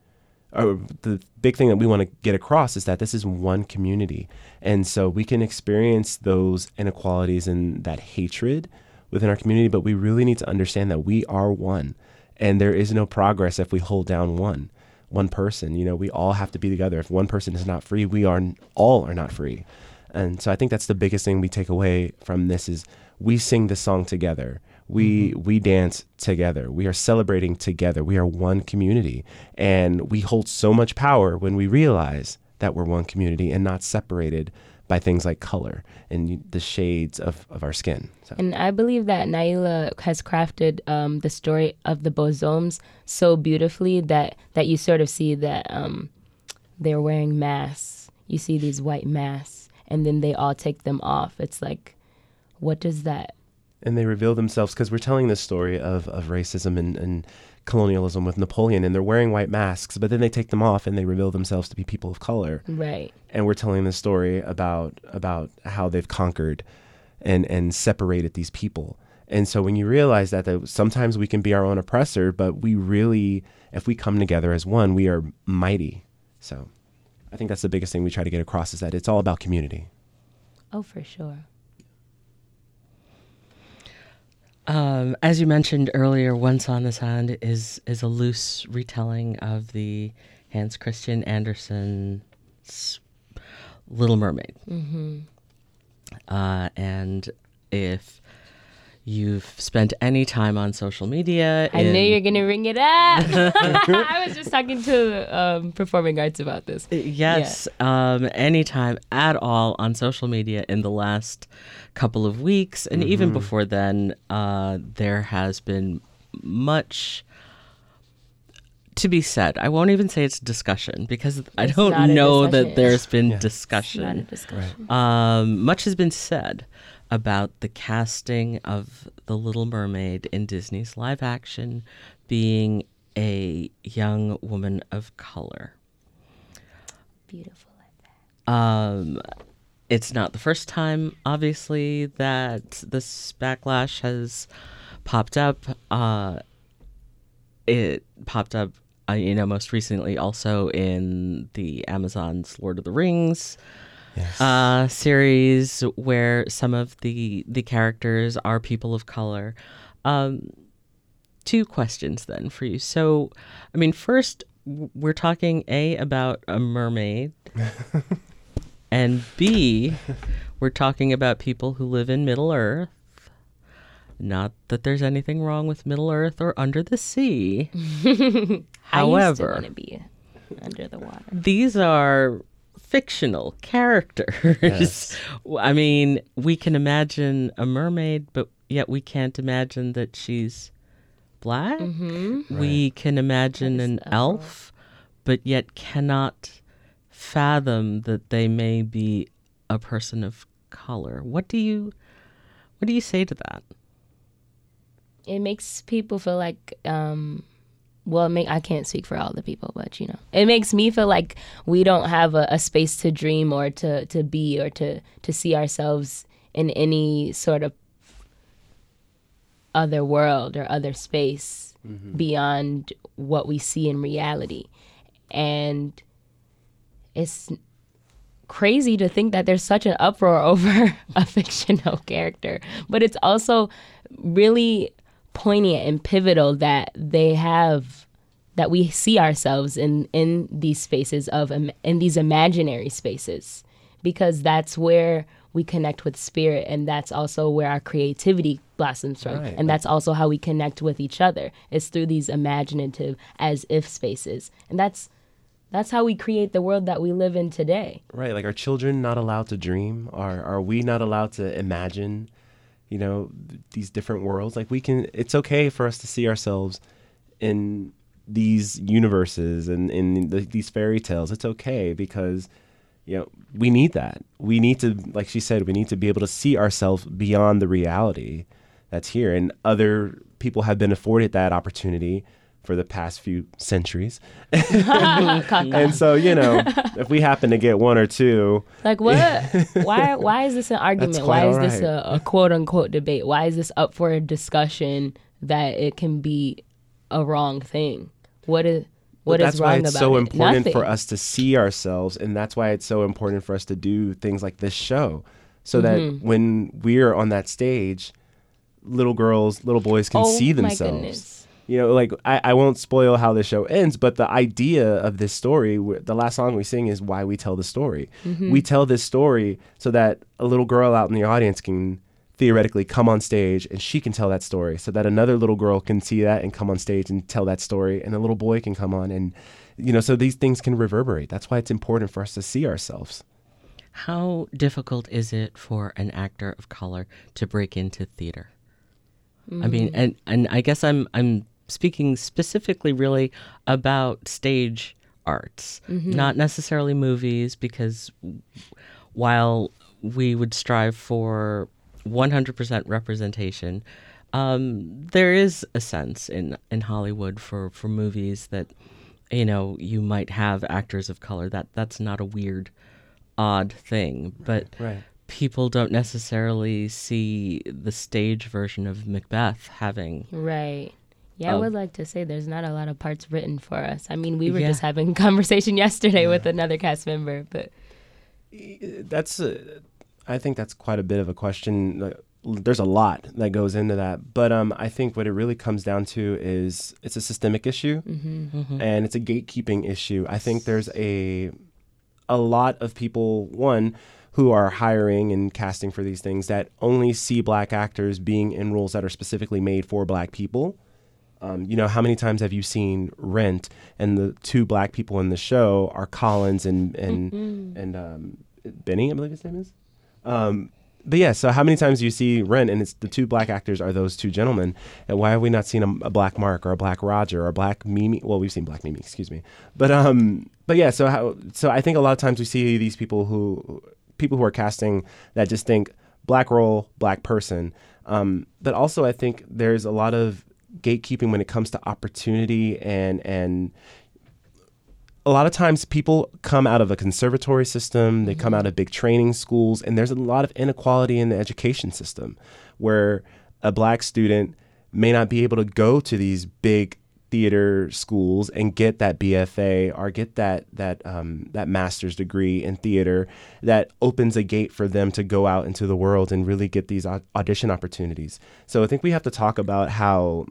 or the big thing that we want to get across is that this is one community. And so we can experience those inequalities and that hatred within our community, but we really need to understand that we are one. And there is no progress if we hold down one person. You know, we all have to be together. If one person is not free, we are all are not free. And so I think that's the biggest thing we take away from this is we sing the song together. We dance together. We are celebrating together. We are one community. And we hold so much power when we realize that we're one community and not separated by things like color and the shades of our skin. So. And I believe that Naila has crafted the story of the Bozomes so beautifully that you sort of see that they're wearing masks. You see these white masks, and then they all take them off. It's like, what does that? And they reveal themselves because we're telling this story of racism and colonialism with Napoleon, and they're wearing white masks, but then they take them off and they reveal themselves to be people of color. Right. And we're telling this story about how they've conquered and separated these people. And so when you realize that sometimes we can be our own oppressor, but we really, if we come together as one, we are mighty. So I think that's the biggest thing we try to get across is that it's all about community. Oh, for sure. As you mentioned earlier, Once on This Island is a loose retelling of the Hans Christian Andersen's Little Mermaid. Mm-hmm. And if you've spent any time on social media... I knew you were going to ring it up! I was just talking to performing arts about this. Yes, yeah. Any time at all on social media in the last couple of weeks, and even before then, there has been much to be said. I won't even say it's discussion, because I don't know that there's been discussion. It's not a discussion. Right. Much has been said about the casting of The Little Mermaid in Disney's live action being a young woman of color. Beautiful at that. It's not the first time, obviously, that this backlash has popped up. It popped up, most recently also in the Amazon's Lord of the Rings series, where some of the characters are people of color. Two questions then for you. So, I mean, first, we're talking A, about a mermaid, and B, we're talking about people who live in Middle Earth. Not that there's anything wrong with Middle Earth or under the sea. However, I used to want to be under the water. These are fictional characters. Yes. I mean, we can imagine a mermaid, but yet we can't imagine that she's black. Mm-hmm. We can imagine an elf, but yet cannot fathom that they may be a person of color. What do you say to that? It makes people feel like, I can't speak for all the people, but, it makes me feel like we don't have a space to dream or to be or to see ourselves in any sort of other world or other space beyond what we see in reality. And it's crazy to think that there's such an uproar over a fictional character, but it's also really poignant and pivotal that that we see ourselves in these spaces in these imaginary spaces, because that's where we connect with spirit, and that's also where our creativity blossoms from, right. And that's also how we connect with each other. It's through these imaginative as if spaces, and that's how we create the world that we live in today. Right, like, are children not allowed to dream? Are we not allowed to imagine? These different worlds, like, it's okay for us to see ourselves in these universes and in these fairy tales. It's okay, because, we need that. We need to, like she said, we need to be able to see ourselves beyond the reality that's here. And other people have been afforded that opportunity for the past few centuries. And so, if we happen to get one or two. Like, what? Why is this an argument? Why is this a quote unquote debate? Why is this up for a discussion that it can be a wrong thing? What is What is wrong about it? That's why it's so important for us to see ourselves, and that's why it's so important for us to do things like this show, so that when we're on that stage, little girls, little boys can see themselves. My goodness. You know, like, I won't spoil how this show ends, but the idea of this story, the last song we sing is why we tell the story. Mm-hmm. We tell this story so that a little girl out in the audience can theoretically come on stage and she can tell that story, so that another little girl can see that and come on stage and tell that story, and a little boy can come on, and, you know, so these things can reverberate. That's why it's important for us to see ourselves. How difficult is it for an actor of color to break into theater? Mm-hmm. I mean, and I guess I'm speaking specifically really about stage arts, not necessarily movies, because while we would strive for 100% representation, there is a sense in Hollywood for movies that, you know, you might have actors of color. That's not a weird, odd thing, but people don't necessarily see the stage version of Macbeth having... Right. Yeah, I would like to say there's not a lot of parts written for us. I mean, we were just having a conversation yesterday with another cast member, but... I think that's quite a bit of a question. Like, there's a lot that goes into that. But I think what it really comes down to is it's a systemic issue, and it's a gatekeeping issue. I think there's a lot of people, one, who are hiring and casting for these things that only see black actors being in roles that are specifically made for black people. You know, how many times have you seen Rent and the two black people in the show are Collins and Benny, I believe his name is? But yeah, so how many times do you see Rent and it's the two black actors are those two gentlemen? And why have we not seen a black Mark or a black Roger or a black Mimi? Well, we've seen black Mimi, excuse me. But yeah, so I think a lot of times we see these people who are casting that just think black role, black person. But also I think there's a lot of gatekeeping when it comes to opportunity, and a lot of times people come out of a conservatory system, they come out of big training schools, and there's a lot of inequality in the education system where a black student may not be able to go to these big theater schools and get that BFA or get that master's degree in theater that opens a gate for them to go out into the world and really get these audition opportunities. So I think we have to talk about how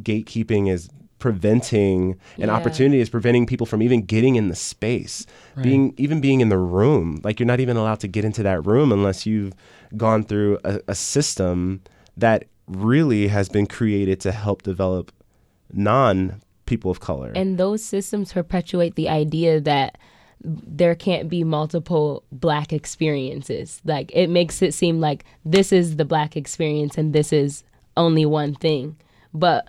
gatekeeping is preventing an opportunity, is preventing people from even getting in the space, being in the room. Like, you're not even allowed to get into that room unless you've gone through a system that really has been created to help develop non-people of color. And those systems perpetuate the idea that there can't be multiple black experiences. Like, it makes it seem like this is the black experience and this is only one thing. But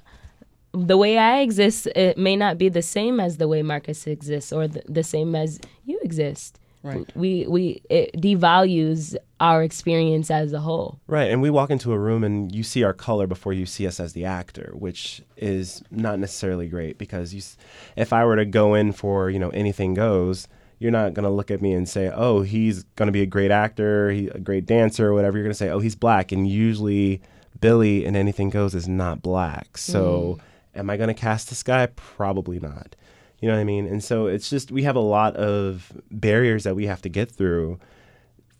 the way I exist, it may not be the same as the way Marcus exists or the same as you exist. Right. It devalues our experience as a whole. Right. And we walk into a room and you see our color before you see us as the actor, which is not necessarily great, because if I were to go in for, you know, anything goes, you're not going to look at me and say, oh, he's going to be a great actor, a great dancer or whatever. You're going to say, oh, he's black. And usually Billy in Anything Goes is not black. So... Am I going to cast this guy? Probably not. You know what I mean? And so it's just, we have a lot of barriers that we have to get through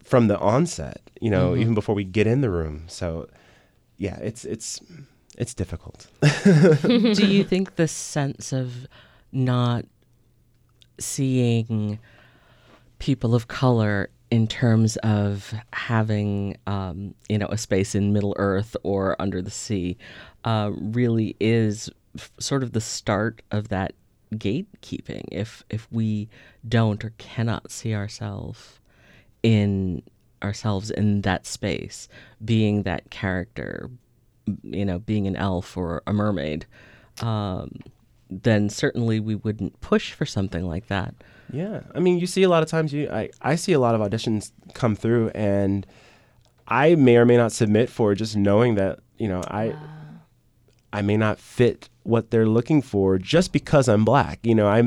from the onset, you know, even before we get in the room. So yeah, it's difficult. Do you think the sense of not seeing people of color in terms of having, you know, a space in Middle Earth or Under the Sea really is sort of the start of that gatekeeping? If we don't or cannot see ourselves in that space, being that character, you know, being an elf or a mermaid, then certainly we wouldn't push for something like that. Yeah. I mean, you see a lot of times, I see a lot of auditions come through, and I may or may not submit for just knowing that, you know, I may not fit what they're looking for just because I'm black. You know, I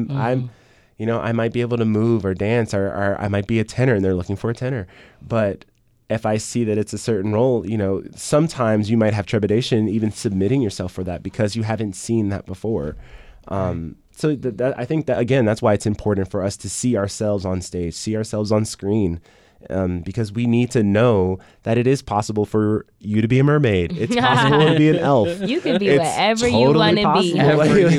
might be able to move or dance, or I might be a tenor and they're looking for a tenor. But if I see that it's a certain role, you know, sometimes you might have trepidation even submitting yourself for that because you haven't seen that before. So I think that, again, that's why it's important for us to see ourselves on stage, see ourselves on screen, because we need to know that it is possible for you to be a mermaid. It's possible to be an elf. You can be whatever you want to be. Whatever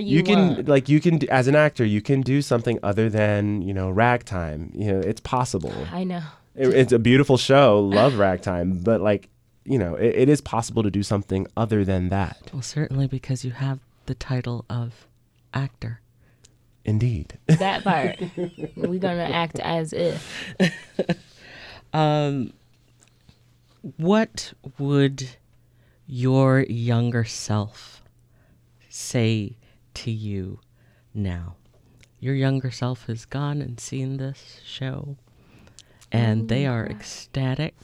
you want. Like, you can, as an actor, you can do something other than, you know, ragtime. You know, it's possible. I know. It's a beautiful show. Love ragtime. But, like, you know, it is possible to do something other than that. Well, certainly, because you have the title of actor. Indeed. That part. We're going to act as if. What would your younger self say to you now? Your younger self has gone and seen this show, and they are ecstatic.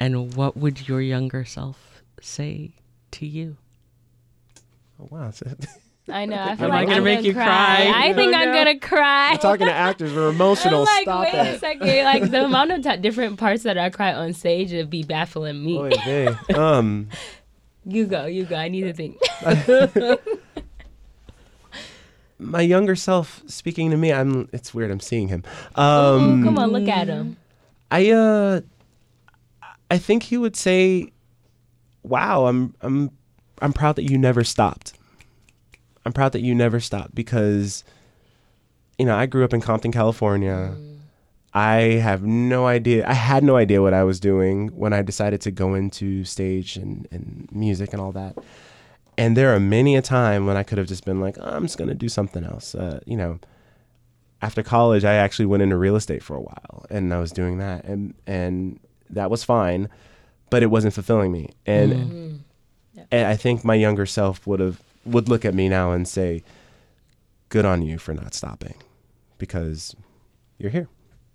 And what would your younger self say to you? Oh, wow. I know. I feel like I'm going to make you cry. I think I'm going to cry. We're talking to actors. We're emotional. I'm like, stop wait that. A second. Like, the amount of different parts that I cry on stage would be baffling me. Oy vey. You go. I need to think. My younger self speaking to me, it's weird. I'm seeing him. Ooh, come on, look at him. I think he would say, wow, I'm proud that you never stopped. I'm proud that you never stopped, because, you know, I grew up in Compton, California. I had no idea what I was doing when I decided to go into stage and music and all that. And there are many a time when I could have just been like, I'm just going to do something else. You know, after college, I actually went into real estate for a while, and I was doing that. And that was fine, but it wasn't fulfilling me. And I think my younger self would look at me now and say, good on you for not stopping, because you're here.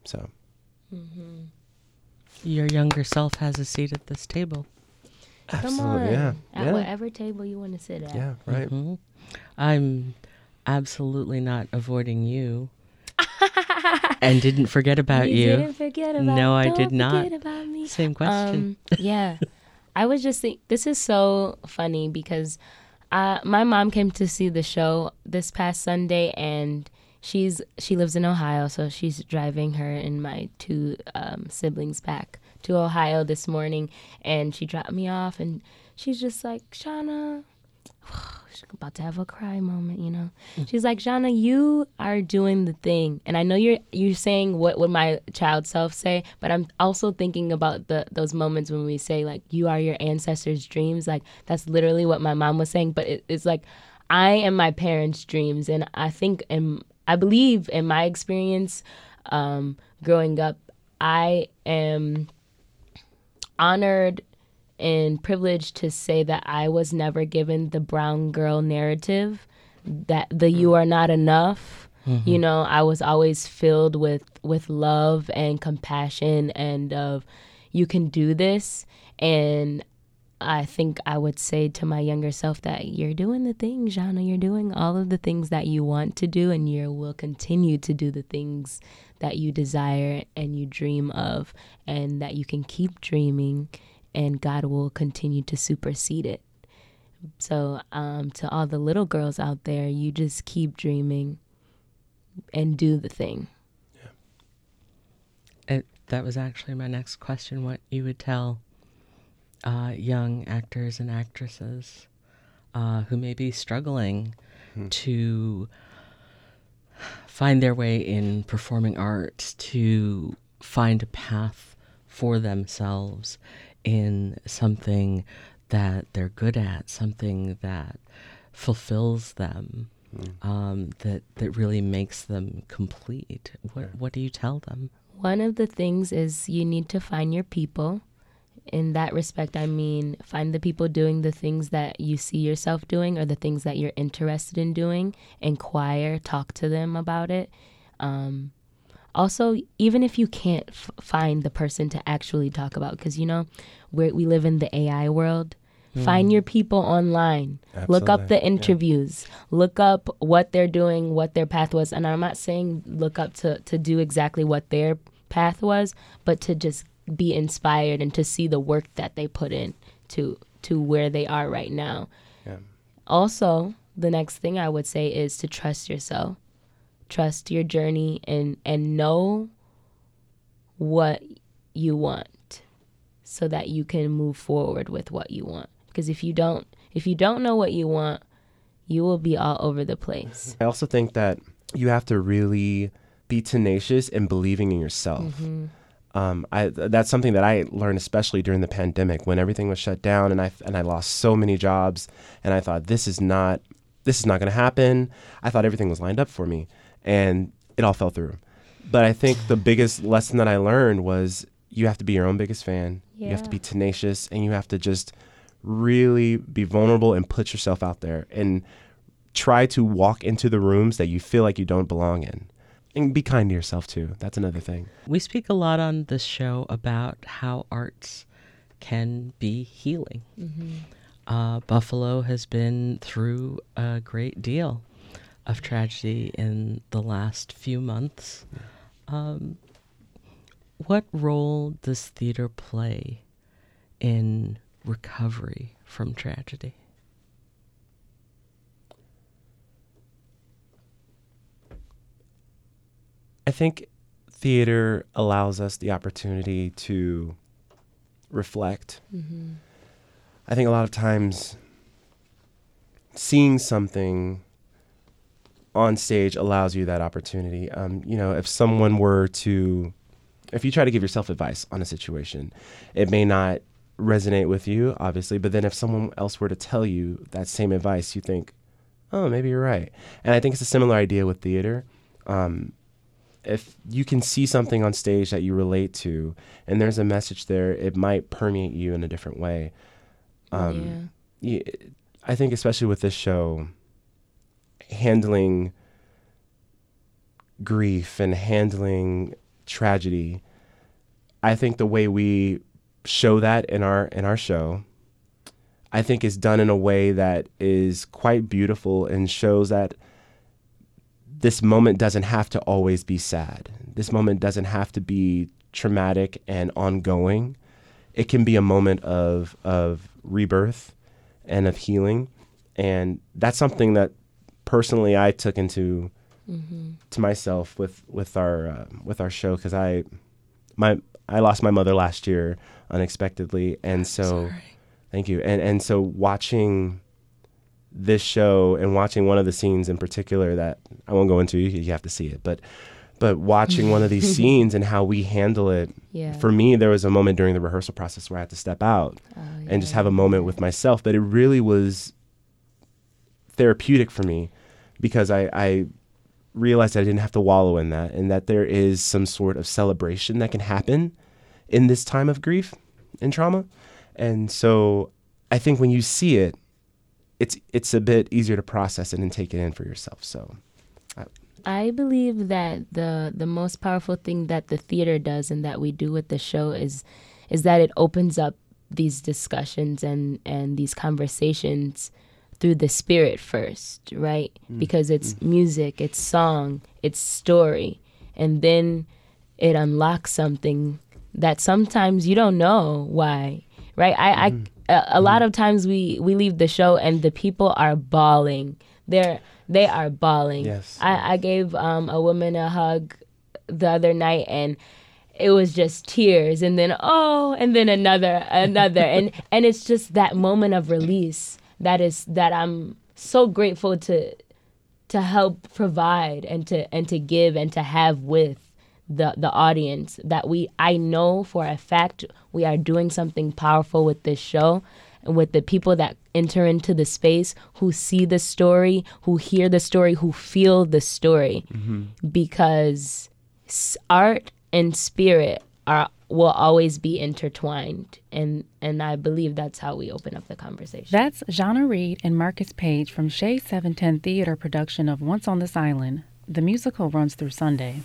So your younger self has a seat at this table. Absolutely. Come on. Yeah. At whatever table you want to sit at. Yeah, right. Mm-hmm. I'm absolutely not avoiding you. And didn't forget about you. You didn't forget about me. No, I did not. Forget about me. Same question. Yeah. I was just thinking, this is so funny, because my mom came to see the show this past Sunday, and she lives in Ohio, so she's driving her and my two siblings back to Ohio this morning, and she dropped me off, and she's just like, Shyla, she's about to have a cry moment, you know. She's like, Shyla, you are doing the thing, and I know you're saying what would my child self say, but I'm also thinking about those moments when we say, like, you are your ancestors' dreams. Like, that's literally what my mom was saying, but it's like, I am my parents' dreams, and I believe in my experience growing up, I am honored and privileged to say that I was never given the brown girl narrative, that you are not enough. Mm-hmm. You know, I was always filled with love and compassion and of, you can do this. And I think I would say to my younger self that you're doing the thing, Shyla. You're doing all of the things that you want to do, and you will continue to do the things that you desire and you dream of, and that you can keep dreaming, and God will continue to supersede it. So to all the little girls out there, you just keep dreaming and do the thing. Yeah. That was actually my next question, what you would tell young actors and actresses who may be struggling to find their way in performing arts, to find a path for themselves in something that they're good at, something that fulfills them, that really makes them complete. What do you tell them? One of the things is you need to find your people. In that respect, I mean, find the people doing the things that you see yourself doing or the things that you're interested in doing. Inquire, talk to them about it. Also, even if you can't find the person to actually talk about, because, you know, we live in the AI world. Find your people online. Absolutely. Look up the interviews. Yeah. Look up what they're doing, what their path was. And I'm not saying look up to do exactly what their path was, but to just be inspired and to see the work that they put in to where they are right now. Yeah. Also, the next thing I would say is to trust yourself. Trust your journey and know what you want so that you can move forward with what you want. Because if you don't know what you want, you will be all over the place. I also think that you have to really be tenacious and believing in yourself. Mm-hmm. That's something that I learned, especially during the pandemic when everything was shut down and I lost so many jobs, and I thought this is not going to happen. I thought everything was lined up for me, and it all fell through. But I think the biggest lesson that I learned was you have to be your own biggest fan. Yeah. You have to be tenacious, and you have to just really be vulnerable and put yourself out there and try to walk into the rooms that you feel like you don't belong in. And be kind to yourself, too. That's another thing. We speak a lot on this show about how arts can be healing. Mm-hmm. Buffalo has been through a great deal of tragedy in the last few months. What role does theater play in recovery from tragedy? I think theater allows us the opportunity to reflect. Mm-hmm. I think a lot of times seeing something on stage allows you that opportunity. If someone were to, if you try to give yourself advice on a situation, it may not resonate with you, obviously, but then if someone else were to tell you that same advice, you think, oh, maybe you're right. And I think it's a similar idea with theater. If you can see something on stage that you relate to and there's a message there, it might permeate you in a different way. I think especially with this show, handling grief and handling tragedy, I think the way we show that in our show, I think is done in a way that is quite beautiful and shows that this moment doesn't have to always be sad. This moment doesn't have to be traumatic and ongoing. It can be a moment of rebirth and of healing. And that's something that personally I took into to myself with our show, because I lost my mother last year unexpectedly, and I'm so sorry. Thank you. And so watching this show and watching one of the scenes in particular that I won't go into, you have to see it, but watching one of these scenes and how we handle it, for me, there was a moment during the rehearsal process where I had to step out and just have a moment with myself, but it really was therapeutic for me because I realized I didn't have to wallow in that, and that there is some sort of celebration that can happen in this time of grief and trauma. And so I think when you see it, it's a bit easier to process it and take it in for yourself. So I believe that the most powerful thing that the theater does and that we do with the show is that it opens up these discussions and these conversations through the spirit first, right? Mm-hmm. Because it's music, it's song, it's story, and then it unlocks something that sometimes you don't know why, right? A lot of times we leave the show and the people are bawling. They are bawling. Yes. I gave a woman a hug the other night and it was just tears, and then another and it's just that moment of release that I'm so grateful to help provide and to give and to have with the audience, that I know for a fact we are doing something powerful with this show and with the people that enter into the space, who see the story, who hear the story, who feel the story, because art and spirit will always be intertwined, and I believe that's how we open up the conversation. That's Zhanna Reed and Marcus Page from Shea's 710 Theater production of Once on This Island. The musical runs through Sunday.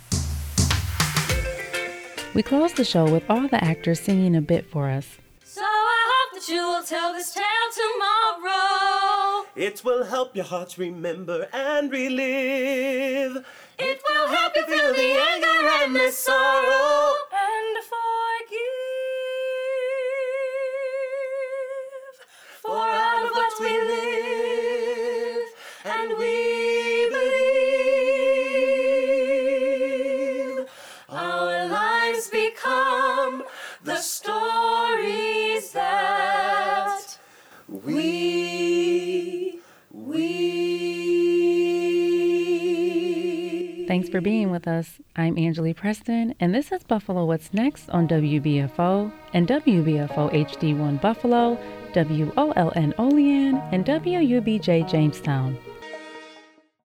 We close the show with all the actors singing a bit for us. So I hope that you will tell this tale tomorrow. It will help your hearts remember and relive. It will help you feel the anger and the sorrow. And forgive. For out of what we live, and we believe our lives become the stories that we. Thanks for being with us. I'm Angelea Preston, and this is Buffalo What's Next on WBFO and WBFO HD1 Buffalo, WOLN Olean, and WUBJ Jamestown.